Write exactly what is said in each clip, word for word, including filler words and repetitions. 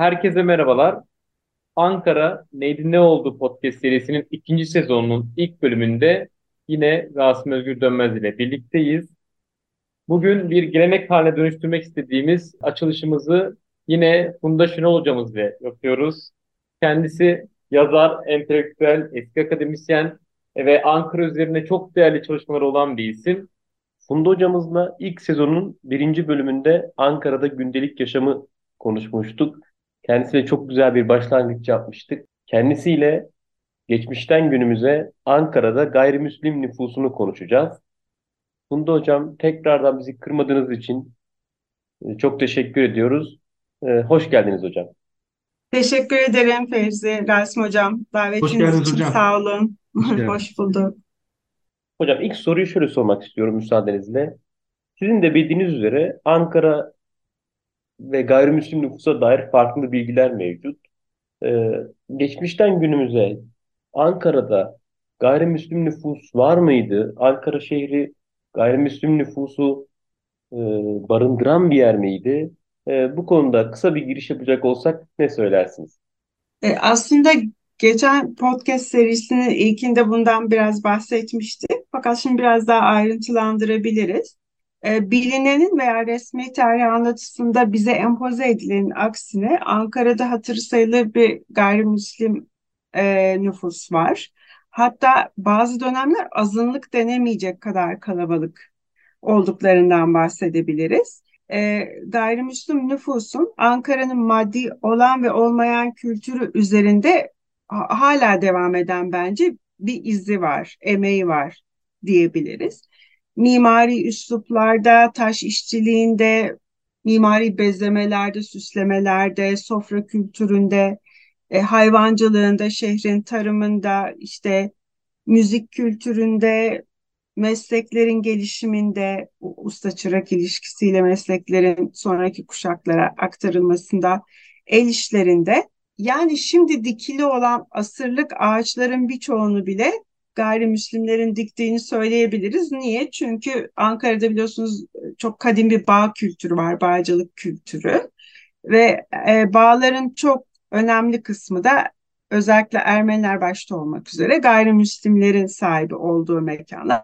Herkese merhabalar. Ankara Neydi Ne Oldu podcast serisinin ikinci sezonunun ilk bölümünde yine Rasim Özgür Dönmez ile birlikteyiz. Bugün bir gelenek haline dönüştürmek istediğimiz açılışımızı yine Funda Şenol hocamız ile yapıyoruz. Kendisi yazar, entelektüel, eski akademisyen ve Ankara üzerine çok değerli çalışmaları olan bir isim. Funda hocamızla ilk sezonun birinci bölümünde Ankara'da gündelik yaşamı konuşmuştuk. Kendisiyle çok güzel bir başlangıç yapmıştık. Kendisiyle geçmişten günümüze Ankara'da gayrimüslim nüfusunu konuşacağız. Funda hocam, tekrardan bizi kırmadığınız için çok teşekkür ediyoruz. Hoş geldiniz hocam. Teşekkür ederim Fevzi, Rasim hocam. Davetiniz için hocam. Sağ olun. Hoş, Hoş bulduk. Hocam, ilk soruyu şöyle sormak istiyorum müsaadenizle. Sizin de bildiğiniz üzere Ankara ve gayrimüslim nüfusa dair farklı bilgiler mevcut. Ee, geçmişten günümüze Ankara'da gayrimüslim nüfus var mıydı? Ankara şehri gayrimüslim nüfusu e, barındıran bir yer miydi? E, bu konuda kısa bir giriş yapacak olsak ne söylersiniz? E, aslında geçen podcast serisinin ilkinde bundan biraz bahsetmiştik. Fakat şimdi biraz daha ayrıntılandırabiliriz. Bilinenin veya resmi tarih anlatısında bize empoze edilenin aksine Ankara'da hatırı sayılır bir gayrimüslim e, nüfus var. Hatta bazı dönemler azınlık denemeyecek kadar kalabalık olduklarından bahsedebiliriz. E, gayrimüslim nüfusun Ankara'nın maddi olan ve olmayan kültürü üzerinde h- hala devam eden bence bir izi var, emeği var diyebiliriz. Mimari üsluplarda, taş işçiliğinde, mimari bezlemelerde, süslemelerde, sofra kültüründe, e, hayvancılığında, şehrin tarımında, işte müzik kültüründe, mesleklerin gelişiminde, usta-çırak ilişkisiyle mesleklerin sonraki kuşaklara aktarılmasında, el işlerinde. Yani şimdi dikili olan asırlık ağaçların birçoğunu bile gayrimüslimlerin diktiğini söyleyebiliriz. Niye? Çünkü Ankara'da biliyorsunuz çok kadim bir bağ kültürü var, bağcılık kültürü. Ve e, bağların çok önemli kısmı da özellikle Ermeniler başta olmak üzere gayrimüslimlerin sahibi olduğu mekanlar.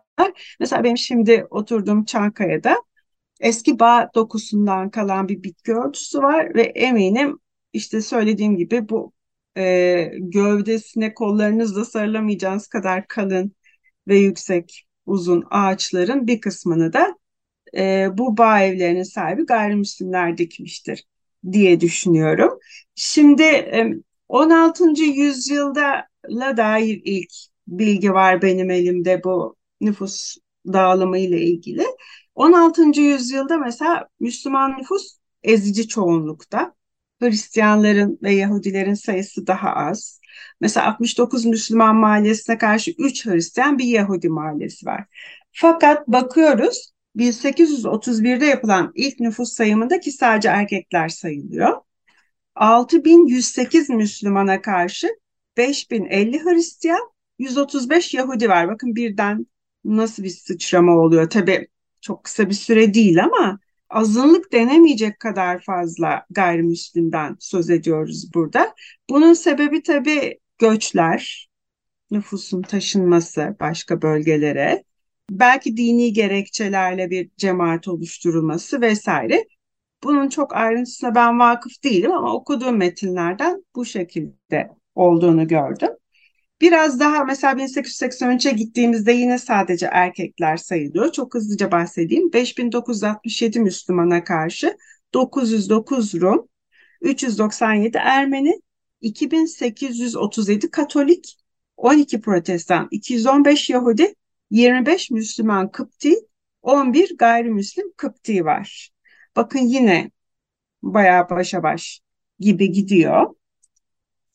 Mesela benim şimdi oturduğum Çankaya'da eski bağ dokusundan kalan bir bitki örtüsü var ve eminim işte söylediğim gibi bu E, gövdesine kollarınızla sarılamayacağınız kadar kalın ve yüksek uzun ağaçların bir kısmını da e, bu bağ evlerinin sahibi gayrimüslimler dikmiştir diye düşünüyorum. Şimdi e, on altıncı yüzyılda dair ilk bilgi var benim elimde bu nüfus dağılımı ile ilgili. on altıncı yüzyılda mesela Müslüman nüfus ezici çoğunlukta. Hristiyanların ve Yahudilerin sayısı daha az. Mesela altmış dokuz Müslüman mahallesine karşı üç Hristiyan bir Yahudi mahallesi var. Fakat bakıyoruz bin sekiz yüz otuz birde yapılan ilk nüfus sayımında ki sadece erkekler sayılıyor, altı bin yüz sekiz Müslümana karşı beş bin elli Hristiyan, yüz otuz beş Yahudi var. Bakın birden nasıl bir sıçrama oluyor. Tabii çok kısa bir süre değil ama azınlık denemeyecek kadar fazla gayrimüslimden söz ediyoruz burada. Bunun sebebi tabii göçler, nüfusun taşınması başka bölgelere, belki dini gerekçelerle bir cemaat oluşturulması vesaire. Bunun çok ayrıntısına ben vakıf değilim ama okuduğum metinlerden bu şekilde olduğunu gördüm. Biraz daha mesela bin sekiz yüz seksen üçe gittiğimizde yine sadece erkekler sayılıyor. Çok hızlıca bahsedeyim. beş bin dokuz yüz altmış yedi Müslümana karşı dokuz yüz dokuz Rum, üç yüz doksan yedi Ermeni, iki bin sekiz yüz otuz yedi Katolik, on iki Protestan, iki yüz on beş Yahudi, yirmi beş Müslüman Kıpti, on bir gayrimüslim Kıpti var. Bakın yine bayağı başa baş gibi gidiyor.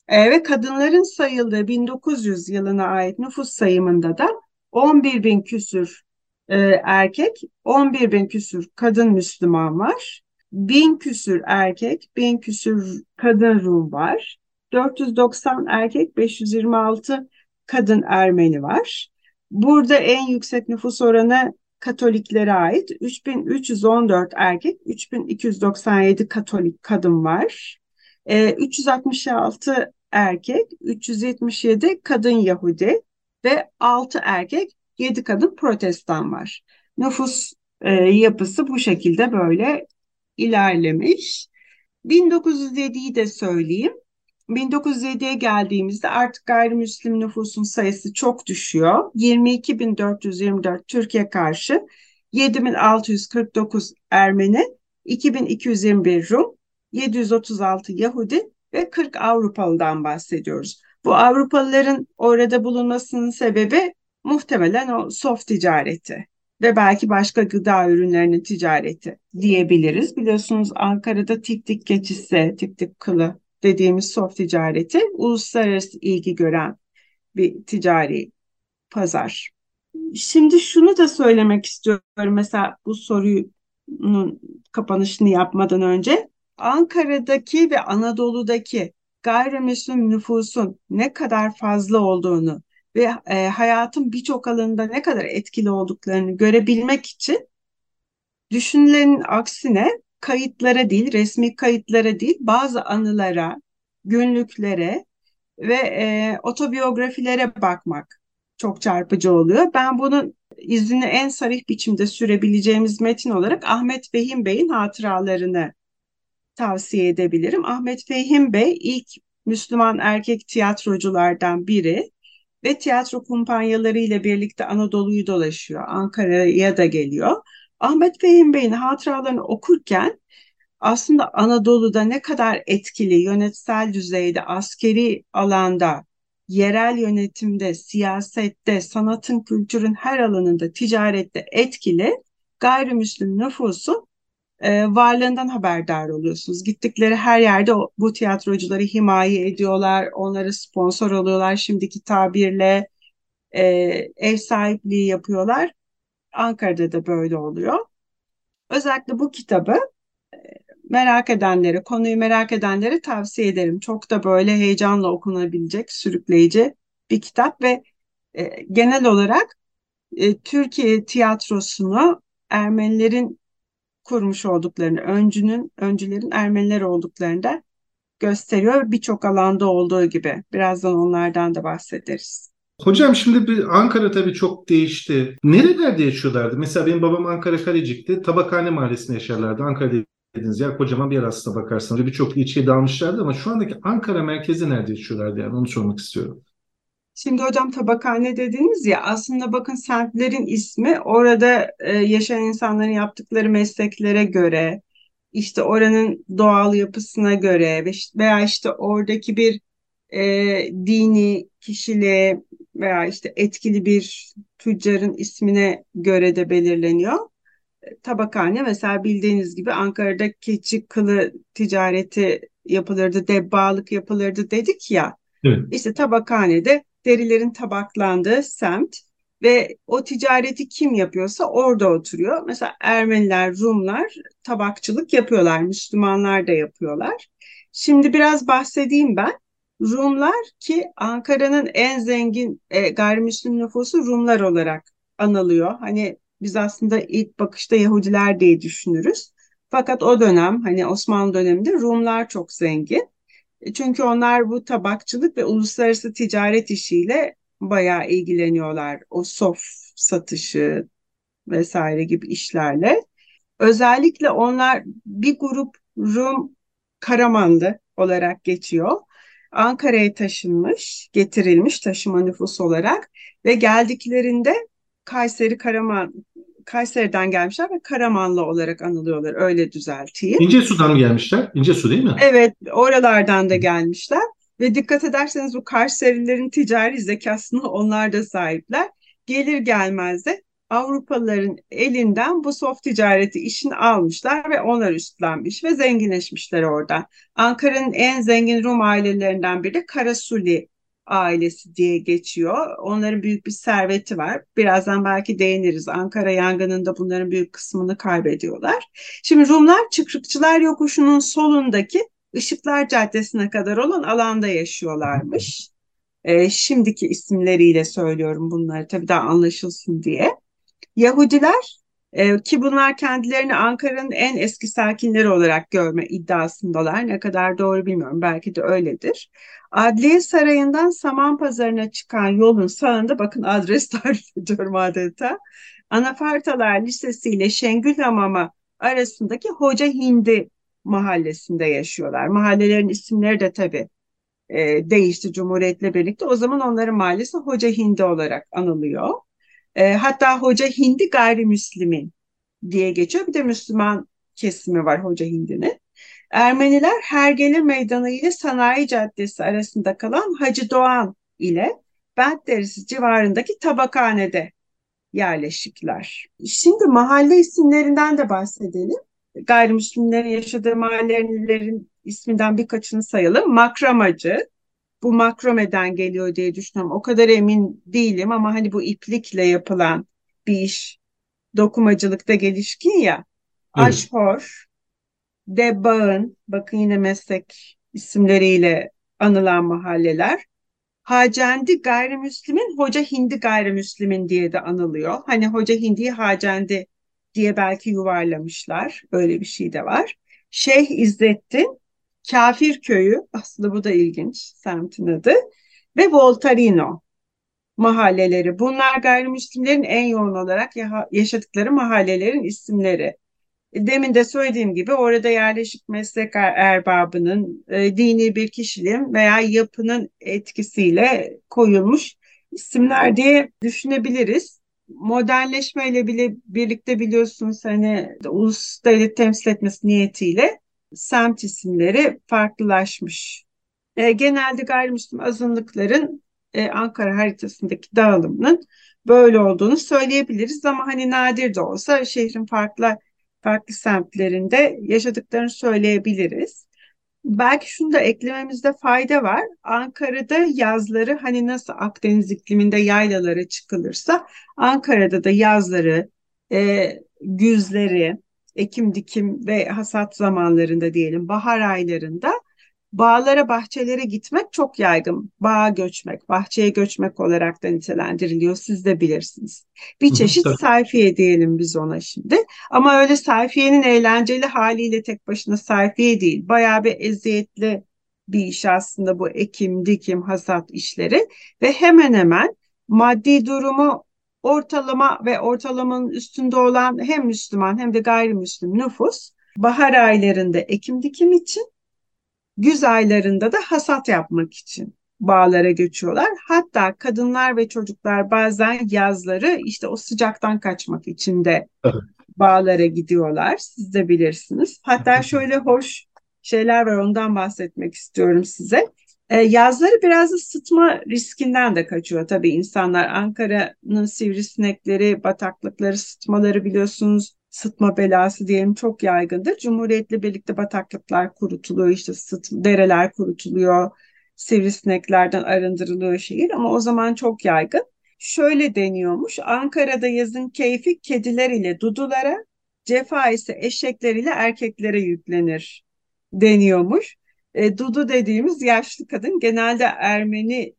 E, ve kadınların sayıldığı bin dokuz yüz yılına ait nüfus sayımında da on bir bin küsür e, erkek, on bir bin küsür kadın Müslüman var. bin küsür erkek, bin küsür kadın Rum var. dört yüz doksan erkek, beş yüz yirmi altı kadın Ermeni var. Burada en yüksek nüfus oranı Katoliklere ait. üç bin üç yüz on dört erkek, üç bin iki yüz doksan yedi Katolik kadın var. E, üç yüz altmış altı erkek, üç yüz yetmiş yedi kadın Yahudi ve altı erkek, yedi kadın Protestan var. Nüfus e, yapısı bu şekilde böyle ilerlemiş. bin dokuz yüz yediyi de söyleyeyim. bin dokuz yüz yediye geldiğimizde artık gayrimüslim nüfusun sayısı çok düşüyor. yirmi iki bin dört yüz yirmi dört Türkiye karşı, yedi bin altı yüz kırk dokuz Ermeni, iki bin iki yüz yirmi bir Rum, yedi yüz otuz altı Yahudi ve kırk Avrupalı'dan bahsediyoruz. Bu Avrupalıların orada bulunmasının sebebi muhtemelen o soft ticareti ve belki başka gıda ürünlerinin ticareti diyebiliriz. Biliyorsunuz Ankara'da Tiktik keçisi, Tiktik kılı dediğimiz soft ticareti uluslararası ilgi gören bir ticari pazar. Şimdi şunu da söylemek istiyorum. Mesela bu sorunun kapanışını yapmadan önce Ankara'daki ve Anadolu'daki gayrimüslim nüfusun ne kadar fazla olduğunu ve e, hayatın birçok alanında ne kadar etkili olduklarını görebilmek için düşünülenin aksine kayıtlara değil, resmi kayıtlara değil, bazı anılara, günlüklere ve e, otobiyografilere bakmak çok çarpıcı oluyor. Ben bunun izini en sarih biçimde sürebileceğimiz metin olarak Ahmet Fehim Bey'in hatıralarını tavsiye edebilirim. Ahmet Fehim Bey ilk Müslüman erkek tiyatroculardan biri ve tiyatro kumpanyaları ile birlikte Anadolu'yu dolaşıyor. Ankara'ya da geliyor. Ahmet Fehim Bey'in hatıralarını okurken aslında Anadolu'da ne kadar etkili, yönetsel düzeyde, askeri alanda, yerel yönetimde, siyasette, sanatın, kültürün her alanında, ticarette etkili gayrimüslim nüfusun varlığından haberdar oluyorsunuz. Gittikleri her yerde bu tiyatrocuları himaye ediyorlar, onlara sponsor oluyorlar, şimdiki tabirle ev sahipliği yapıyorlar. Ankara'da da böyle oluyor. Özellikle bu kitabı merak edenlere, konuyu merak edenlere tavsiye ederim. Çok da böyle heyecanla okunabilecek, sürükleyici bir kitap ve genel olarak Türkiye tiyatrosunu Ermenilerin kurmuş olduklarını, öncünün, öncülerin Ermeniler olduklarını da gösteriyor. Birçok alanda olduğu gibi. Birazdan onlardan da bahsederiz. Hocam şimdi bir Ankara tabii çok değişti. Nerelerde yaşıyorlardı? Mesela benim babam Ankara Kalecik'ti. Tabakhane Mahallesi'nde yaşarlardı. Ankara'da dediğiniz yer kocaman bir yer aslına bakarsanız. Birçok ilçeye dağılmışlardı ama şu andaki Ankara merkezde nerede yaşıyorlardı? Yani onu sormak istiyorum. Şimdi hocam tabakhane dediniz ya, aslında bakın semtlerin ismi orada e, yaşayan insanların yaptıkları mesleklere göre, işte oranın doğal yapısına göre veya işte oradaki bir e, dini kişiliğe veya işte etkili bir tüccarın ismine göre de belirleniyor. Tabakhane mesela bildiğiniz gibi Ankara'da keçi kılı ticareti yapılırdı, debbalık yapılırdı dedik ya. Evet. İşte tabakhanede derilerin tabaklandığı semt ve o ticareti kim yapıyorsa orada oturuyor. Mesela Ermeniler, Rumlar tabakçılık yapıyorlar, Müslümanlar da yapıyorlar. Şimdi biraz bahsedeyim ben. Rumlar ki Ankara'nın en zengin e, gayrimüslim nüfusu Rumlar olarak anılıyor. Hani biz aslında ilk bakışta Yahudiler diye düşünürüz. Fakat o dönem, hani Osmanlı döneminde Rumlar çok zengin. Çünkü onlar bu tabakçılık ve uluslararası ticaret işiyle bayağı ilgileniyorlar. O sof satışı vesaire gibi işlerle. Özellikle onlar bir grup Rum Karamanlı olarak geçiyor. Ankara'ya taşınmış, getirilmiş taşıma nüfusu olarak ve geldiklerinde Kayseri Karaman, Kayseri'den gelmişler ve Karamanlı olarak anılıyorlar. Öyle düzelteyim. İncesu'dan gelmişler. İncesu değil mi? Evet. Oralardan da gelmişler. Ve dikkat ederseniz bu Kayserilerin ticari zekasını onlar da sahipler. Gelir gelmez de Avrupalıların elinden bu soft ticareti işini almışlar ve onlar üstlenmiş ve zenginleşmişler oradan. Ankara'nın en zengin Rum ailelerinden biri de Karasuli ailesi diye geçiyor. Onların büyük bir serveti var. Birazdan belki değiniriz. Ankara yangınında bunların büyük kısmını kaybediyorlar. Şimdi Rumlar Çıkrıkçılar Yokuşu'nun solundaki Işıklar Caddesi'ne kadar olan alanda yaşıyorlarmış. E, şimdiki isimleriyle söylüyorum bunları tabii daha anlaşılsın diye. Yahudiler e, ki bunlar kendilerini Ankara'nın en eski sakinleri olarak görme iddiasındalar. Ne kadar doğru bilmiyorum. Belki de öyledir. Adliye Sarayı'ndan Samanpazarı'na çıkan yolun sağında, bakın adres tarif ediyorum adeta, Anafartalar Lisesi ile Şengül Hamamı arasındaki Hoca Hindi mahallesinde yaşıyorlar. Mahallelerin isimleri de tabii e, değişti Cumhuriyet'le birlikte. O zaman onların mahallesi Hoca Hindi olarak anılıyor. E, hatta Hoca Hindi gayrimüslimin diye geçiyor. Bir de Müslüman kesimi var Hoca Hindi'nin. Ermeniler Hergele Meydanı ile Sanayi Caddesi arasında kalan Hacı Doğan ile Bent Derisi civarındaki tabakhanede yerleşikler. Şimdi mahalle isimlerinden de bahsedelim. Gayrimüslimlerin yaşadığı mahallelerin isminden birkaçını sayalım. Makramacı, bu makromeden geliyor diye düşünüyorum. O kadar emin değilim ama hani bu iplikle yapılan bir iş dokumacılıkta gelişkin ya. Evet. Aşhor, Debağın, bakın yine meslek isimleriyle anılan mahalleler. Hacendi gayrimüslimin, Hoca Hindi gayrimüslimin diye de anılıyor. Hani Hoca Hindi'yi Hacendi diye belki yuvarlamışlar. Öyle bir şey de var. Şeyh İzzettin, Kafir Köyü, aslında bu da ilginç semtin adı, ve Voltarino mahalleleri. Bunlar gayrimüslimlerin en yoğun olarak yaşadıkları mahallelerin isimleri. Demin de söylediğim gibi orada yerleşik meslek erbabının, dini bir kişiliğin veya yapının etkisiyle koyulmuş isimler diye düşünebiliriz. Modernleşmeyle bile birlikte biliyorsunuz hani ulus devlet temsil etmesi niyetiyle semt isimleri farklılaşmış. E, genelde gayrimüslim azınlıkların e, Ankara haritasındaki dağılımının böyle olduğunu söyleyebiliriz ama hani nadir de olsa şehrin farklı farklı semtlerinde yaşadıklarını söyleyebiliriz. Belki şunu da eklememizde fayda var. Ankara'da yazları hani nasıl Akdeniz ikliminde yaylalara çıkılırsa Ankara'da da yazları, e, güzleri, ekim dikim ve hasat zamanlarında diyelim bahar aylarında bağlara bahçelere gitmek çok yaygın. Bağa göçmek, bahçeye göçmek olarak da nitelendiriliyor. Siz de bilirsiniz. Bir çeşit sayfiye diyelim biz ona şimdi. Ama öyle sayfiyenin eğlenceli haliyle tek başına sayfiye değil. Bayağı bir eziyetli bir iş aslında bu ekim, dikim, hasat işleri. Ve hemen hemen maddi durumu ortalama ve ortalamanın üstünde olan hem Müslüman hem de gayrimüslim nüfus bahar aylarında ekim dikim için, güz aylarında da hasat yapmak için bağlara göçüyorlar. Hatta kadınlar ve çocuklar bazen yazları işte o sıcaktan kaçmak için de bağlara gidiyorlar. Siz de bilirsiniz. Hatta şöyle hoş şeyler var, ondan bahsetmek istiyorum size. Yazları biraz ısıtma riskinden de kaçıyor tabii insanlar. Ankara'nın sivrisinekleri, bataklıkları, sıtmaları biliyorsunuz. Sıtma belası diyelim çok yaygındır. Cumhuriyet'le birlikte bataklıklar kurutuluyor, işte sıtma, dereler kurutuluyor, sivrisineklerden arındırılıyor şehir ama o zaman çok yaygın. Şöyle deniyormuş, Ankara'da yazın keyfi kediler ile dudulara, cefa ise eşekler ile erkeklere yüklenir deniyormuş. E, dudu dediğimiz yaşlı kadın, genelde Ermeni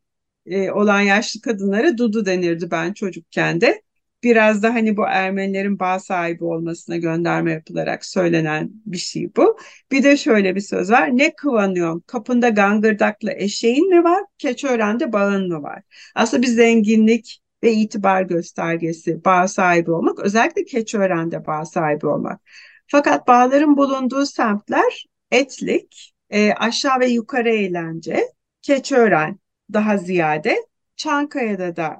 e, olan yaşlı kadınlara dudu denirdi ben çocukken de. Biraz da hani bu Ermenilerin bağ sahibi olmasına gönderme yapılarak söylenen bir şey bu. Bir de şöyle bir söz var. Ne kıvanıyorsun? Kapında gangırdaklı eşeğin mi var? Keçiören'de bağın mı var? Aslında bir zenginlik ve itibar göstergesi bağ sahibi olmak. Özellikle Keçiören'de bağ sahibi olmak. Fakat bağların bulunduğu semtler etlik, e, aşağı ve yukarı eğlence, Keçiören daha ziyade, Çankaya'da da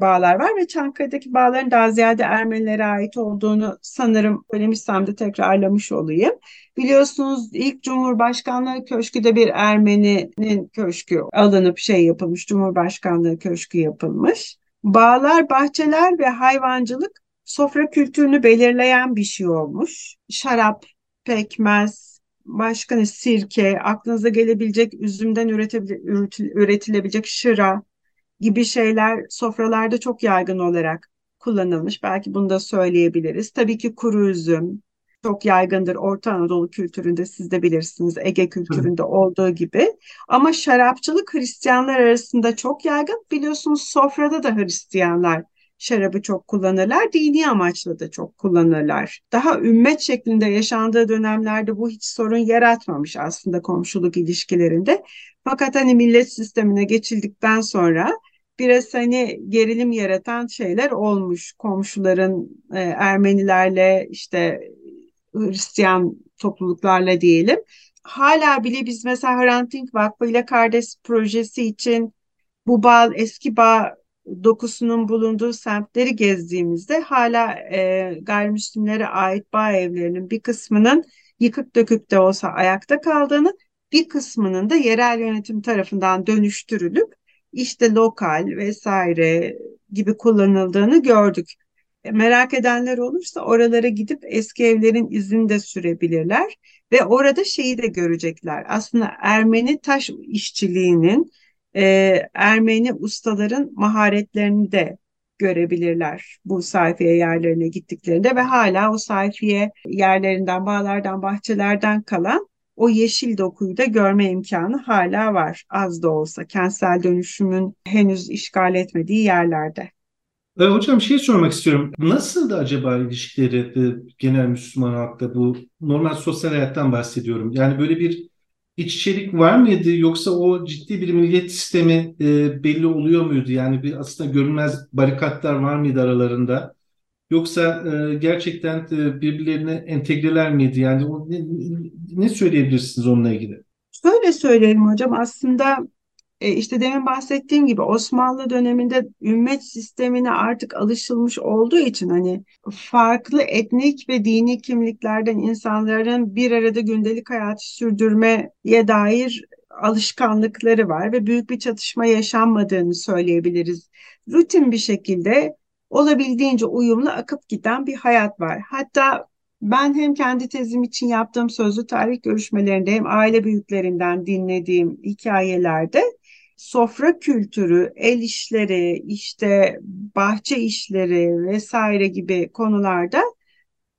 bağlar var ve Çankaya'daki bağların daha ziyade Ermenilere ait olduğunu sanırım söylemişsem de tekrarlamış olayım. Biliyorsunuz ilk Cumhurbaşkanlığı Köşkü de bir Ermeni'nin köşkü alınıp şey yapılmış, Cumhurbaşkanlığı Köşkü yapılmış. Bağlar, bahçeler ve hayvancılık sofra kültürünü belirleyen bir şey olmuş. Şarap, pekmez, başka ne, sirke, aklınıza gelebilecek üzümden üretilebilecek şıra gibi şeyler sofralarda çok yaygın olarak kullanılmış. Belki bunu da söyleyebiliriz. Tabii ki kuru üzüm çok yaygındır. Orta Anadolu kültüründe siz de bilirsiniz, Ege kültüründe Hı. olduğu gibi. Ama şarapçılık Hristiyanlar arasında çok yaygın. Biliyorsunuz sofrada da Hristiyanlar şarabı çok kullanırlar, dini amaçla da çok kullanırlar. Daha ümmet şeklinde yaşandığı dönemlerde bu hiç sorun yaratmamış aslında komşuluk ilişkilerinde. Fakat hani millet sistemine geçildikten sonra biraz hani gerilim yaratan şeyler olmuş. Komşuların e, Ermenilerle, işte Hristiyan topluluklarla diyelim. Hala bile biz mesela Hrant Dink Vakfı ile Kardeş projesi için bu bağ, eski bağ dokusunun bulunduğu semtleri gezdiğimizde hala e, gayrimüslimlere ait bağ evlerinin bir kısmının yıkık dökük de olsa ayakta kaldığını, bir kısmının da yerel yönetim tarafından dönüştürülüp işte lokal vesaire gibi kullanıldığını gördük. Merak edenler olursa oralara gidip eski evlerin izini de sürebilirler ve orada şeyi de görecekler. Aslında Ermeni taş işçiliğinin, Ee, Ermeni ustaların maharetlerini de görebilirler bu sayfiye yerlerine gittiklerinde ve hala o sayfiye yerlerinden, bağlardan, bahçelerden kalan o yeşil dokuyu da görme imkanı hala var, az da olsa kentsel dönüşümün henüz işgal etmediği yerlerde. E, hocam şey sormak istiyorum. Nasıl da acaba ilişkileri genel Müslüman halkta, bu normal sosyal hayattan bahsediyorum. Yani böyle bir İç içerik var mıydı, yoksa o ciddi bir millet sistemi e, belli oluyor muydu? Yani bir aslında görünmez barikatlar var mıydı aralarında? Yoksa e, gerçekten e, birbirlerine entegreler miydi? Yani o, ne, ne söyleyebilirsiniz onunla ilgili? Şöyle söyleyelim hocam, aslında e, işte demin bahsettiğim gibi Osmanlı döneminde ümmet sistemine artık alışılmış olduğu için hani farklı etnik ve dini kimliklerden insanların bir arada gündelik hayatı sürdürmeye dair alışkanlıkları var ve büyük bir çatışma yaşanmadığını söyleyebiliriz. Rutin bir şekilde olabildiğince uyumlu akıp giden bir hayat var. Hatta ben hem kendi tezim için yaptığım sözlü tarih görüşmelerinde hem aile büyüklerinden dinlediğim hikayelerde sofra kültürü, el işleri, işte bahçe işleri vesaire gibi konularda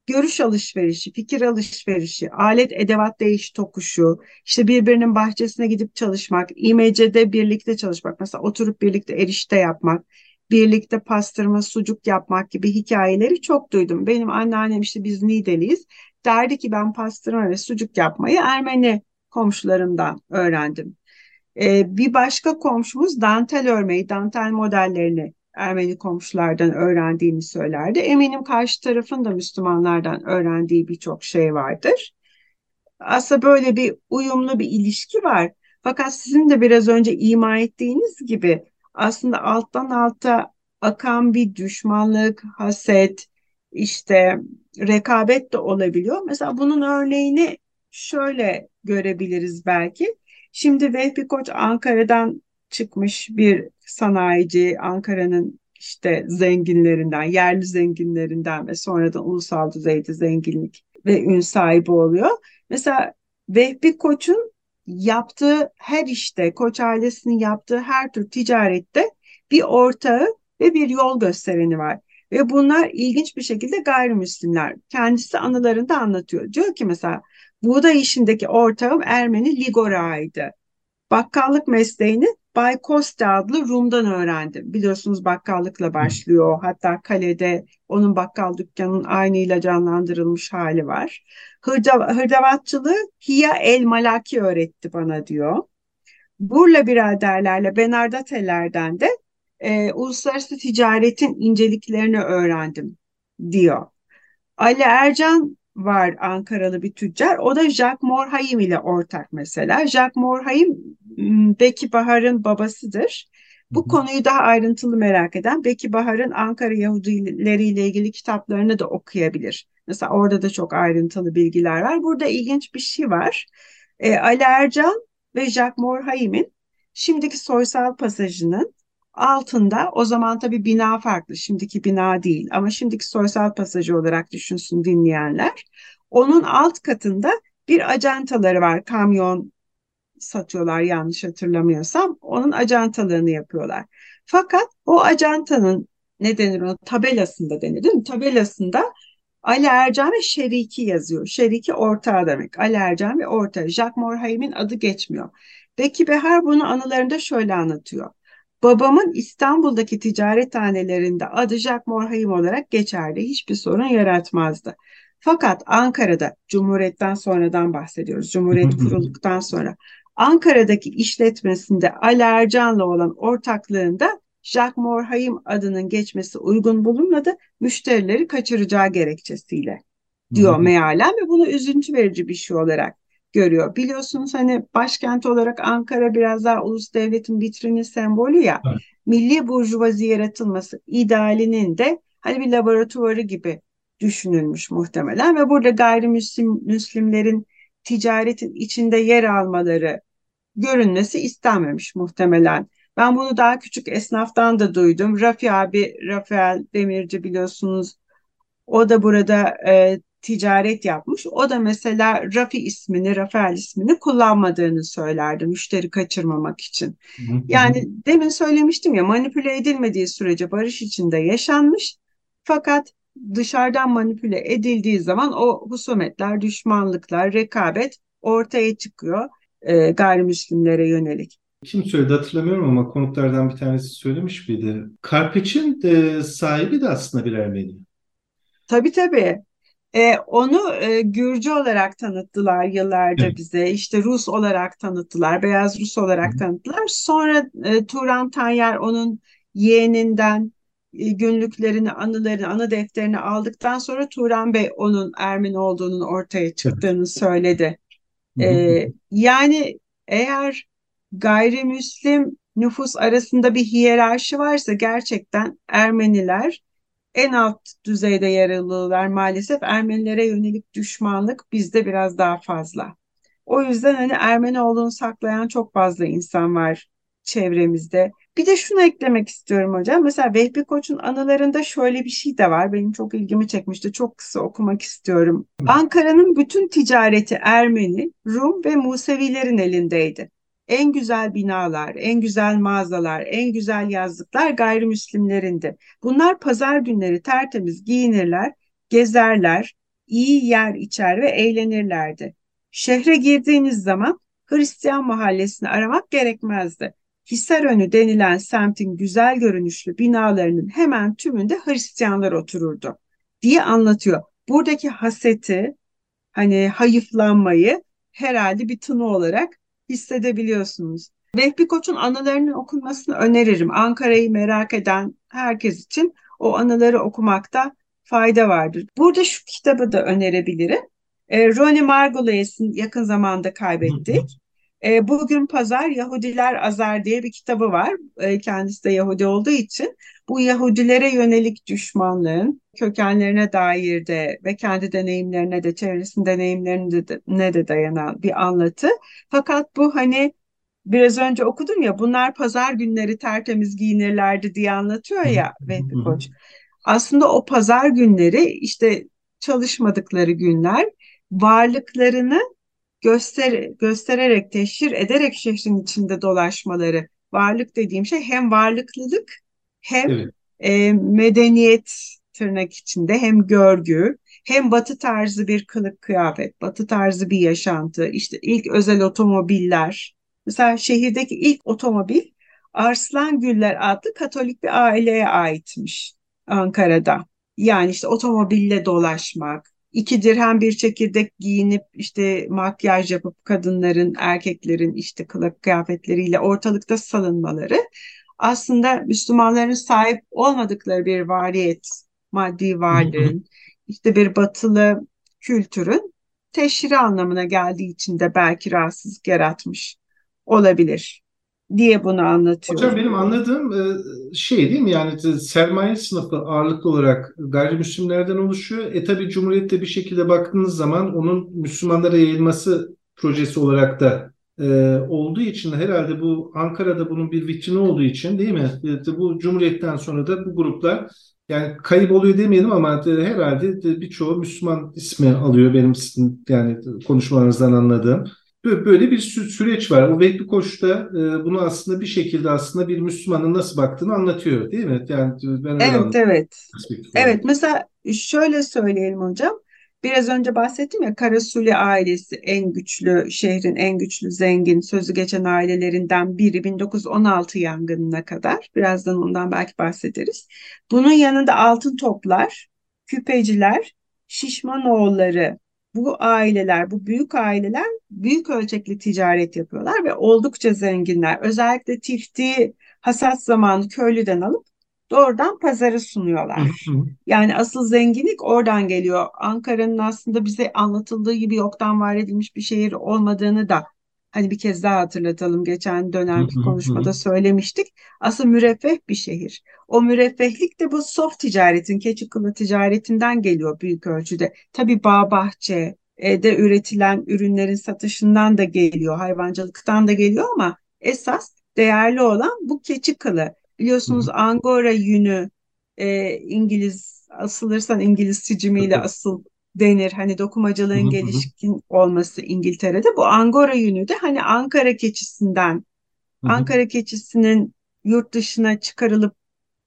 görüş alışverişi, fikir alışverişi, alet edevat değiş tokuşu, işte birbirinin bahçesine gidip çalışmak, imecede birlikte çalışmak, mesela oturup birlikte erişte yapmak, birlikte pastırma, sucuk yapmak gibi hikayeleri çok duydum. Benim anneannem, işte biz Niğdeliyiz, derdi ki ben pastırma ve sucuk yapmayı Ermeni komşularımdan öğrendim. Ee, bir başka komşumuz dantel örmeyi, dantel modellerini Ermeni komşulardan öğrendiğini söylerdi. Eminim karşı tarafın da Müslümanlardan öğrendiği birçok şey vardır. Aslında böyle bir uyumlu bir ilişki var. Fakat sizin de biraz önce ima ettiğiniz gibi aslında alttan alta akan bir düşmanlık, haset, işte rekabet de olabiliyor. Mesela bunun örneğini şöyle görebiliriz belki. Şimdi Vehbi Koç Ankara'dan çıkmış bir sanayici, Ankara'nın işte zenginlerinden, yerli zenginlerinden ve sonradan ulusal düzeyde zenginlik ve ün sahibi oluyor. Mesela Vehbi Koç'un yaptığı her işte, Koç ailesinin yaptığı her tür ticarette bir ortağı ve bir yol göstereni var. Ve bunlar ilginç bir şekilde gayrimüslimler. Kendisi anılarında anlatıyor. Diyor ki mesela buğday işindeki ortağım Ermeni Ligora'ydı. Bakkallık mesleğini Bay Kosti adlı Rum'dan öğrendim. Biliyorsunuz bakkallıkla başlıyor. Hatta kalede onun bakkal dükkanının aynıyla canlandırılmış hali var. Hırdav- hırdavatçılığı Hia el Malaki öğretti bana diyor. Burla biraderlerle Benardatelerden de e, uluslararası ticaretin inceliklerini öğrendim diyor. Ali Ercan var, Ankaralı bir tüccar. O da Jacques Morhaim ile ortak mesela. Jacques Morhaim Beki Bahar'ın babasıdır. Bu hı hı. konuyu daha ayrıntılı merak eden Beki Bahar'ın Ankara Yahudileri ile ilgili kitaplarını da okuyabilir. Mesela orada da çok ayrıntılı bilgiler var. Burada ilginç bir şey var. E, Ali Ercan ve Jacques Morhaim'in şimdiki Soysal Pasajı'nın altında, o zaman tabii bina farklı, şimdiki bina değil ama şimdiki soysal pasajı olarak düşünsün dinleyenler. Onun alt katında bir ajantaları var, kamyon satıyorlar yanlış hatırlamıyorsam, onun ajantalarını yapıyorlar. Fakat o ajantanın ne denir ona, tabelasında denir değil mi? Tabelasında Ali Ercan ve Şeriki yazıyor. Şeriki ortağı demek. Ali Ercan ve ortağı. Jacques Morhaim'in adı geçmiyor. Beki Behar bunu anılarında şöyle anlatıyor. Babamın İstanbul'daki ticarethanelerinde adı Jacques Morhaim olarak geçerdi. Hiçbir sorun yaratmazdı. Fakat Ankara'da, Cumhuriyet'ten sonradan bahsediyoruz. Cumhuriyet kurulduktan sonra. Ankara'daki işletmesinde Ali Ercan'la olan ortaklığında Jacques Morhaim adının geçmesi uygun bulunmadı, müşterileri kaçıracağı gerekçesiyle diyor hmm. mealen ve bunu üzüntü verici bir şey olarak görüyor. Biliyorsunuz hani başkent olarak Ankara biraz daha ulus devletin vitrini sembolü ya, evet. Milli burjuvazi yaratılması idealinin de hani bir laboratuvarı gibi düşünülmüş muhtemelen ve burada gayrimüslimlerin ticaretin içinde yer almaları görünmesi istenmemiş muhtemelen. Ben bunu daha küçük esnaftan da duydum. Rafi abi, Rafael Demirci biliyorsunuz. O da burada e, ticaret yapmış. O da mesela Rafi ismini, Rafael ismini kullanmadığını söylerdi müşteri kaçırmamak için. Yani demin söylemiştim ya, manipüle edilmediği sürece barış içinde yaşanmış. Fakat dışarıdan manipüle edildiği zaman o husumetler, düşmanlıklar, rekabet ortaya çıkıyor e, gayrimüslimlere yönelik. Kim söyledi hatırlamıyorum ama konuklardan bir tanesi söylemiş miydi? Karpiç'in de sahibi de aslında bir Ermeni. Tabii tabii. Ee, onu e, Gürcü olarak tanıttılar yıllarca evet. bize. İşte Rus olarak tanıttılar. Beyaz Rus olarak Hı. tanıttılar. Sonra e, Turan Tanyer onun yeğeninden e, günlüklerini, anılarını, anı defterini aldıktan sonra Turan Bey onun Ermeni olduğunun ortaya çıktığını evet. söyledi. E, yani eğer gayrimüslim nüfus arasında bir hiyerarşi varsa gerçekten Ermeniler en alt düzeyde yer alıyorlar maalesef. Ermenilere yönelik düşmanlık bizde biraz daha fazla. O yüzden hani Ermeni olduğunu saklayan çok fazla insan var çevremizde. Bir de şunu eklemek istiyorum hocam. Mesela Vehbi Koç'un anılarında şöyle bir şey de var. Benim çok ilgimi çekmişti. Çok kısa okumak istiyorum. Ankara'nın bütün ticareti Ermeni, Rum ve Musevilerin elindeydi. En güzel binalar, en güzel mağazalar, en güzel yazlıklar gayrimüslimlerindi. Bunlar pazar günleri tertemiz giyinirler, gezerler, iyi yer içer ve eğlenirlerdi. Şehre girdiğiniz zaman Hristiyan mahallesini aramak gerekmezdi. Hisarönü denilen semtin güzel görünüşlü binalarının hemen tümünde Hristiyanlar otururdu diye anlatıyor. Buradaki haseti, hani hayıflanmayı herhalde bir tını olarak hissedebiliyorsunuz. Vehbi Koç'un anılarının okunmasını öneririm. Ankara'yı merak eden herkes için o anıları okumakta fayda vardır. Burada şu kitabı da önerebilirim. E, Ronnie Margulies'in yakın zamanda kaybettik. E, Bugün Pazar Yahudiler Azar diye bir kitabı var. E, kendisi de Yahudi olduğu için bu Yahudilere yönelik düşmanlığın kökenlerine dair de ve kendi deneyimlerine de, çevresinin deneyimlerine de, ne de dayanan bir anlatı. Fakat bu hani biraz önce okudum ya, bunlar pazar günleri tertemiz giyinirlerdi diye anlatıyor ya Vehbi Koç. Aslında o pazar günleri işte çalışmadıkları günler, varlıklarını göster göstererek, teşhir ederek şehrin içinde dolaşmaları. Varlık dediğim şey hem varlıklılık hem evet. e, medeniyet tırnak içinde, hem görgü, hem batı tarzı bir kılık kıyafet, batı tarzı bir yaşantı. İşte ilk özel otomobiller. Mesela şehirdeki ilk otomobil Arslan Güller adlı Katolik bir aileye aitmiş Ankara'da. Yani işte otomobille dolaşmak, iki dirhem bir çekirdek giyinip işte makyaj yapıp kadınların, erkeklerin işte kılık kıyafetleriyle ortalıkta salınmaları aslında Müslümanların sahip olmadıkları bir variyet, maddi varlığın, işte bir batılı kültürün teşhiri anlamına geldiği için de belki rahatsızlık yaratmış olabilir diye bunu anlatıyorum. Hocam benim anladığım şey değil mi? Yani sermaye sınıfı ağırlıklı olarak gayrimüslimlerden oluşuyor. E tabi Cumhuriyet'te bir şekilde baktığınız zaman onun Müslümanlara yayılması projesi olarak da e, olduğu için herhalde bu Ankara'da bunun bir vitrini olduğu için değil mi? E, bu Cumhuriyet'ten sonra da bu gruplar yani kayıp oluyor demeyelim ama de, herhalde de, birçoğu Müslüman ismi alıyor benim yani konuşmalarınızdan anladığım. Böyle bir sü- süreç var. O Vehbi Koç da e, bunu aslında bir şekilde aslında bir Müslümanın nasıl baktığını anlatıyor değil mi? Yani ben Evet evet. Evet mesela şöyle söyleyelim hocam. Biraz önce bahsettim ya, Karasuli ailesi en güçlü, şehrin en güçlü zengin sözü geçen ailelerinden biri bin dokuz yüz on altı yangınına kadar. Birazdan ondan belki bahsederiz. Bunun yanında Altıntoplar, Küpeciler, Şişmanoğulları, bu aileler, bu büyük aileler büyük ölçekli ticaret yapıyorlar ve oldukça zenginler. Özellikle tiftiği hasat zamanı köylüden alıp doğrudan pazarı sunuyorlar. Yani asıl zenginlik oradan geliyor. Ankara'nın aslında bize anlatıldığı gibi yoktan var edilmiş bir şehir olmadığını da hani bir kez daha hatırlatalım. Geçen dönemki konuşmada söylemiştik. Asıl müreffeh bir şehir. O müreffehlik de bu soft ticaretin, keçi kılı ticaretinden geliyor büyük ölçüde. Tabii bağ bahçe de üretilen ürünlerin satışından da geliyor, hayvancılıktan da geliyor ama esas değerli olan bu keçi kılı. Biliyorsunuz Angora yünü e, İngiliz asılırsan İngiliz sicimiyle asıl denir. Hani dokumacılığın gelişkin olması İngiltere'de. Bu Angora yünü de hani Ankara keçisinden, Ankara keçisinin yurt dışına çıkarılıp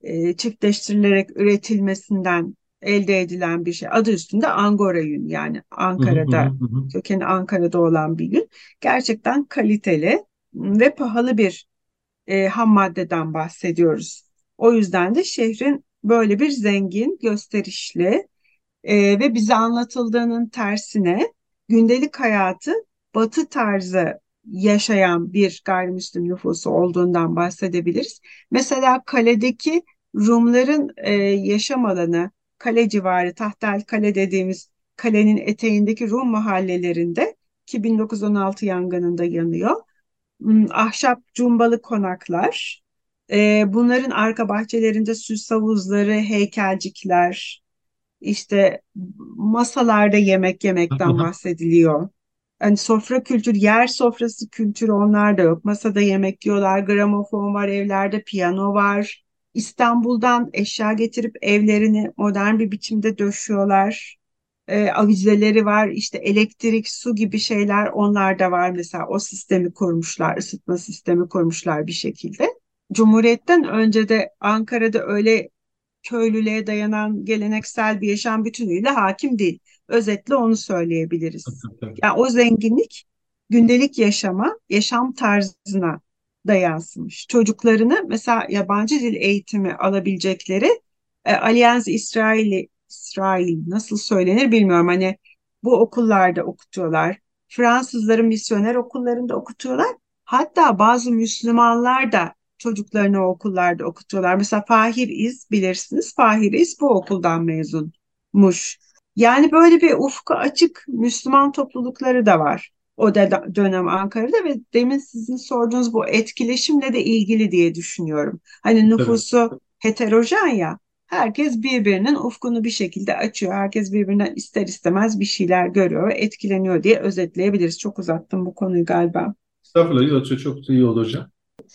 e, çiftleştirilerek üretilmesinden elde edilen bir şey. Adı üstünde Angora yünü, yani Ankara'da, kökeni Ankara'da olan bir yün. Gerçekten kaliteli ve pahalı bir E, ham maddeden bahsediyoruz. O yüzden de şehrin böyle bir zengin, gösterişli e, ve bize anlatıldığının tersine gündelik hayatı batı tarzı yaşayan bir gayrimüslim nüfusu olduğundan bahsedebiliriz. Mesela kaledeki Rumların e, yaşam alanı, kale civarı, Tahtel Kale dediğimiz kalenin eteğindeki Rum mahallelerinde ki bin dokuz yüz on altı yangınında yanıyor. Ahşap cumbalı konaklar, e, bunların arka bahçelerinde süs havuzları, heykelcikler, işte masalarda yemek yemekten bahsediliyor. Yani sofra kültürü, yer sofrası kültürü onlar da yok. Masada yemek yiyorlar, gramofon var, evlerde piyano var. İstanbul'dan eşya getirip evlerini modern bir biçimde döşüyorlar. E, avizeleri var, işte elektrik, su gibi şeyler onlar da var. Mesela o sistemi kurmuşlar, ısıtma sistemi kurmuşlar bir şekilde. Cumhuriyet'ten önce de Ankara'da öyle köylülüğe dayanan geleneksel bir yaşam bütünüyle hakim değil. Özetle onu söyleyebiliriz. Yani o zenginlik gündelik yaşama, yaşam tarzına da yansımış. Çocuklarını mesela yabancı dil eğitimi alabilecekleri e, Allianz İsrail'i İsrail nasıl söylenir bilmiyorum. Hani bu okullarda okutuyorlar. Fransızların misyoner okullarında okutuyorlar. Hatta bazı Müslümanlar da çocuklarını o okullarda okutuyorlar. Mesela Fahir İz, bilirsiniz. Fahir İz bu okuldan mezunmuş. Yani böyle bir ufka açık Müslüman toplulukları da var o dönem Ankara'da ve demin sizin sorduğunuz bu etkileşimle de ilgili diye düşünüyorum. Hani nüfusu evet, heterojen ya. Herkes birbirinin ufkunu bir şekilde açıyor. Herkes birbirinden ister istemez bir şeyler görüyor ve etkileniyor diye özetleyebiliriz. Çok uzattım bu konuyu galiba. Estağfurullah, yoksa çok da iyi olur hocam.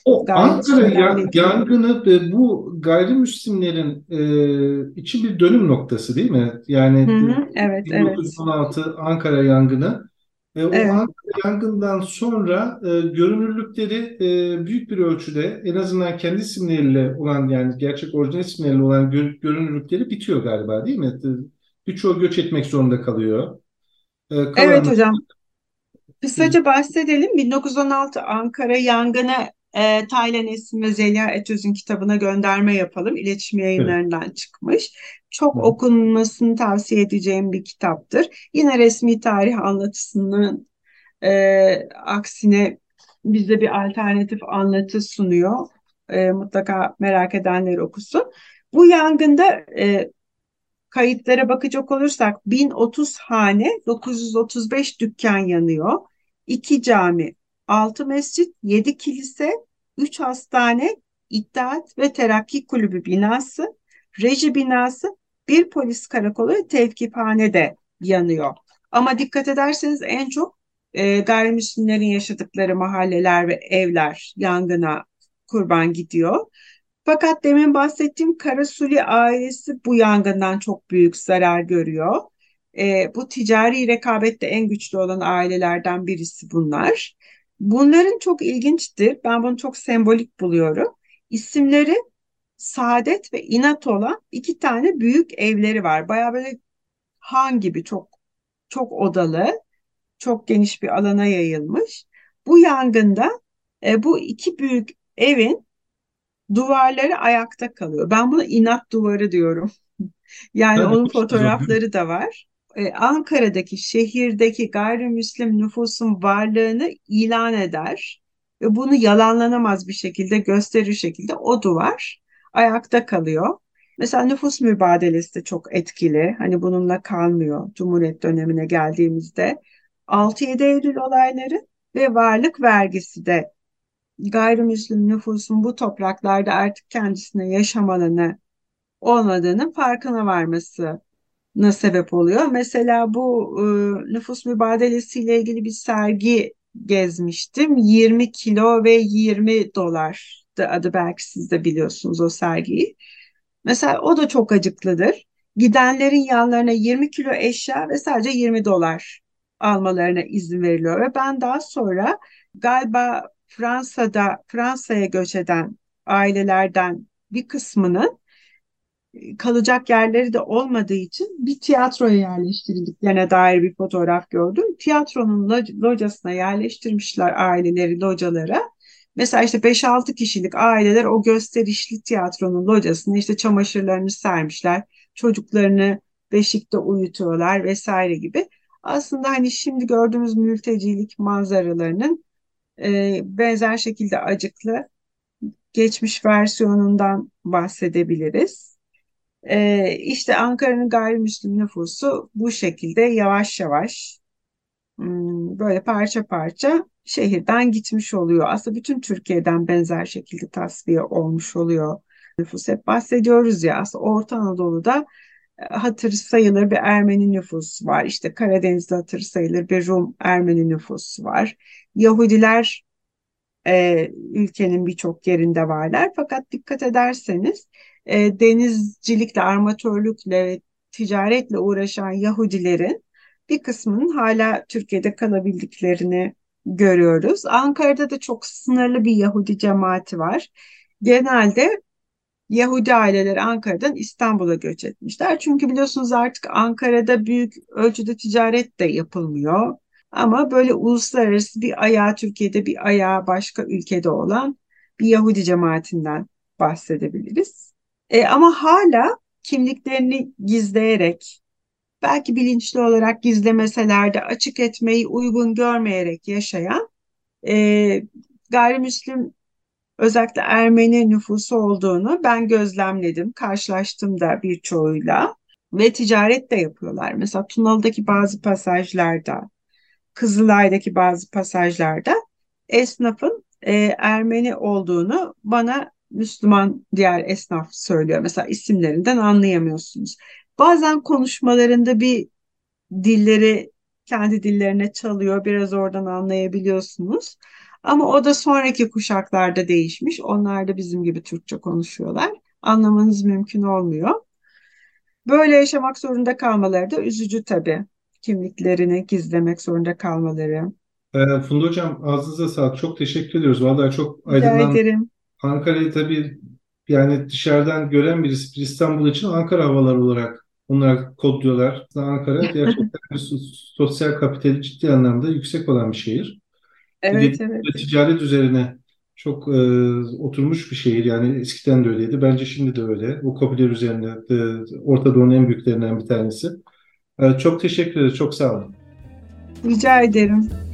O gayet Ankara yangını ve bu gayrimüslimlerin e, için bir dönüm noktası değil mi? Yani hı hı, evet, bin dokuz yüz on altı evet. Ankara yangını. E, o evet. Ankara yangından sonra e, görünürlükleri e, büyük bir ölçüde en azından kendi isimleriyle olan, yani gerçek orijinal isimleriyle olan gö- görünürlükleri bitiyor galiba değil mi? Birçoğu göç etmek zorunda kalıyor. E, kalan... Evet hocam. Kısaca bahsedelim. bin dokuz yüz on altı Ankara yangını e, Taylan Esin ve Zeliha Etöz'ün kitabına gönderme yapalım. İletişim Yayınlarından evet. çıkmış. Çok okunmasını tavsiye edeceğim bir kitaptır. Yine resmi tarih anlatısının e, aksine bize bir alternatif anlatı sunuyor. E, mutlaka merak edenler okusun. Bu yangında e, kayıtlara bakacak olursak bin otuz hane, dokuz yüz otuz beş dükkan yanıyor. iki cami, altı mescit, yedi kilise, üç hastane, İttihat ve Terakki Kulübü binası, reji binası, bir polis karakolu ve tevkiphane de yanıyor. Ama dikkat ederseniz en çok E, gayrimüslimlerin yaşadıkları mahalleler ve evler yangına kurban gidiyor. Fakat demin bahsettiğim Karasuli ailesi bu yangından çok büyük zarar görüyor. E, bu ticari rekabette en güçlü olan ailelerden birisi bunlar. Bunların çok ilginçtir. Ben bunu çok sembolik buluyorum. İsimleri Saadet ve İnat olan iki tane büyük evleri var. Bayağı böyle han gibi çok çok odalı, çok geniş bir alana yayılmış. Bu yangında e, bu iki büyük evin duvarları ayakta kalıyor. Ben buna inat duvarı diyorum. Yani evet, onun fotoğrafları da var. Ee, Ankara'daki şehirdeki gayrimüslim nüfusun varlığını ilan eder ve bunu yalanlanamaz bir şekilde gösterir şekilde o duvar ayakta kalıyor. Mesela nüfus mübadelesi de çok etkili. Hani bununla kalmıyor Cumhuriyet dönemine geldiğimizde. altı yedi Eylül olayları ve varlık vergisi de gayrimüslim nüfusun bu topraklarda artık kendisine yaşam alanı olmadığının farkına varmasına sebep oluyor. Mesela bu e, nüfus mübadelesiyle ilgili bir sergi gezmiştim. yirmi kilo ve yirmi dolar adı, belki siz de biliyorsunuz o sergiyi. Mesela o da çok acıklıdır. Gidenlerin yanlarına yirmi kilo eşya ve sadece yirmi dolar almalarına izin veriliyor. Ve ben daha sonra galiba Fransa'da Fransa'ya göç eden ailelerden bir kısmının kalacak yerleri de olmadığı için bir tiyatroya yerleştirildiklerine dair bir fotoğraf gördüm. Tiyatronun locasına yerleştirmişler aileleri localara. Mesela işte beş altı kişilik aileler o gösterişli tiyatronun locasına işte çamaşırlarını sermişler, çocuklarını beşikte uyutuyorlar vesaire gibi. Aslında hani şimdi gördüğümüz mültecilik manzaralarının benzer şekilde acıklı geçmiş versiyonundan bahsedebiliriz. Ee, işte Ankara'nın gayrimüslim nüfusu bu şekilde yavaş yavaş böyle parça parça şehirden gitmiş oluyor. Aslında bütün Türkiye'den benzer şekilde tasfiye olmuş oluyor nüfus. Hep bahsediyoruz ya, aslında Orta Anadolu'da hatır sayılır bir Ermeni nüfusu var. İşte Karadeniz'de hatır sayılır bir Rum Ermeni nüfusu var. Yahudiler e, ülkenin birçok yerinde varlar. Fakat dikkat ederseniz e, denizcilikle, armatörlükle, ticaretle uğraşan Yahudilerin bir kısmının hala Türkiye'de kalabildiklerini görüyoruz. Ankara'da da çok sınırlı bir Yahudi cemaati var. Genelde Yahudi aileleri Ankara'dan İstanbul'a göç etmişler. Çünkü biliyorsunuz artık Ankara'da büyük ölçüde ticaret de yapılmıyor. Ama böyle uluslararası bir ayağı Türkiye'de, bir ayağı başka ülkede olan bir Yahudi cemaatinden bahsedebiliriz. E, ama hala kimliklerini gizleyerek, belki bilinçli olarak gizlemeseler de açık etmeyi uygun görmeyerek yaşayan e, gayrimüslim, özellikle Ermeni nüfusu olduğunu ben gözlemledim. Karşılaştım da birçoğuyla ve ticaret de yapıyorlar. Mesela Tunalı'daki bazı pasajlarda, Kızılay'daki bazı pasajlarda esnafın e, Ermeni olduğunu bana Müslüman diğer esnaf söylüyor. Mesela isimlerinden anlayamıyorsunuz. Bazen konuşmalarında bir dilleri kendi dillerine çalıyor. Biraz oradan anlayabiliyorsunuz. Ama o da sonraki kuşaklarda değişmiş. Onlar da bizim gibi Türkçe konuşuyorlar. Anlamanız mümkün olmuyor. Böyle yaşamak zorunda kalmaları da üzücü tabii. Kimliklerini gizlemek zorunda kalmaları. E, Funda Hocam, ağzınıza sağlık. Çok teşekkür ediyoruz. Vallahi çok aydınlandım. Ankara'yı tabii yani dışarıdan gören birisi, İstanbul için Ankara havaları olarak onlar kodluyorlar. Ankara gerçekten bir sosyal kapitali ciddi anlamda yüksek olan bir şehir. Evet, evet. Ticaret üzerine çok e, oturmuş bir şehir. Yani eskiden de öyleydi. Bence şimdi de öyle. Bu kopyalar üzerine e, Orta Doğu'nun en büyüklerinden bir tanesi. E, çok teşekkür ederim. Çok sağ olun. Rica ederim.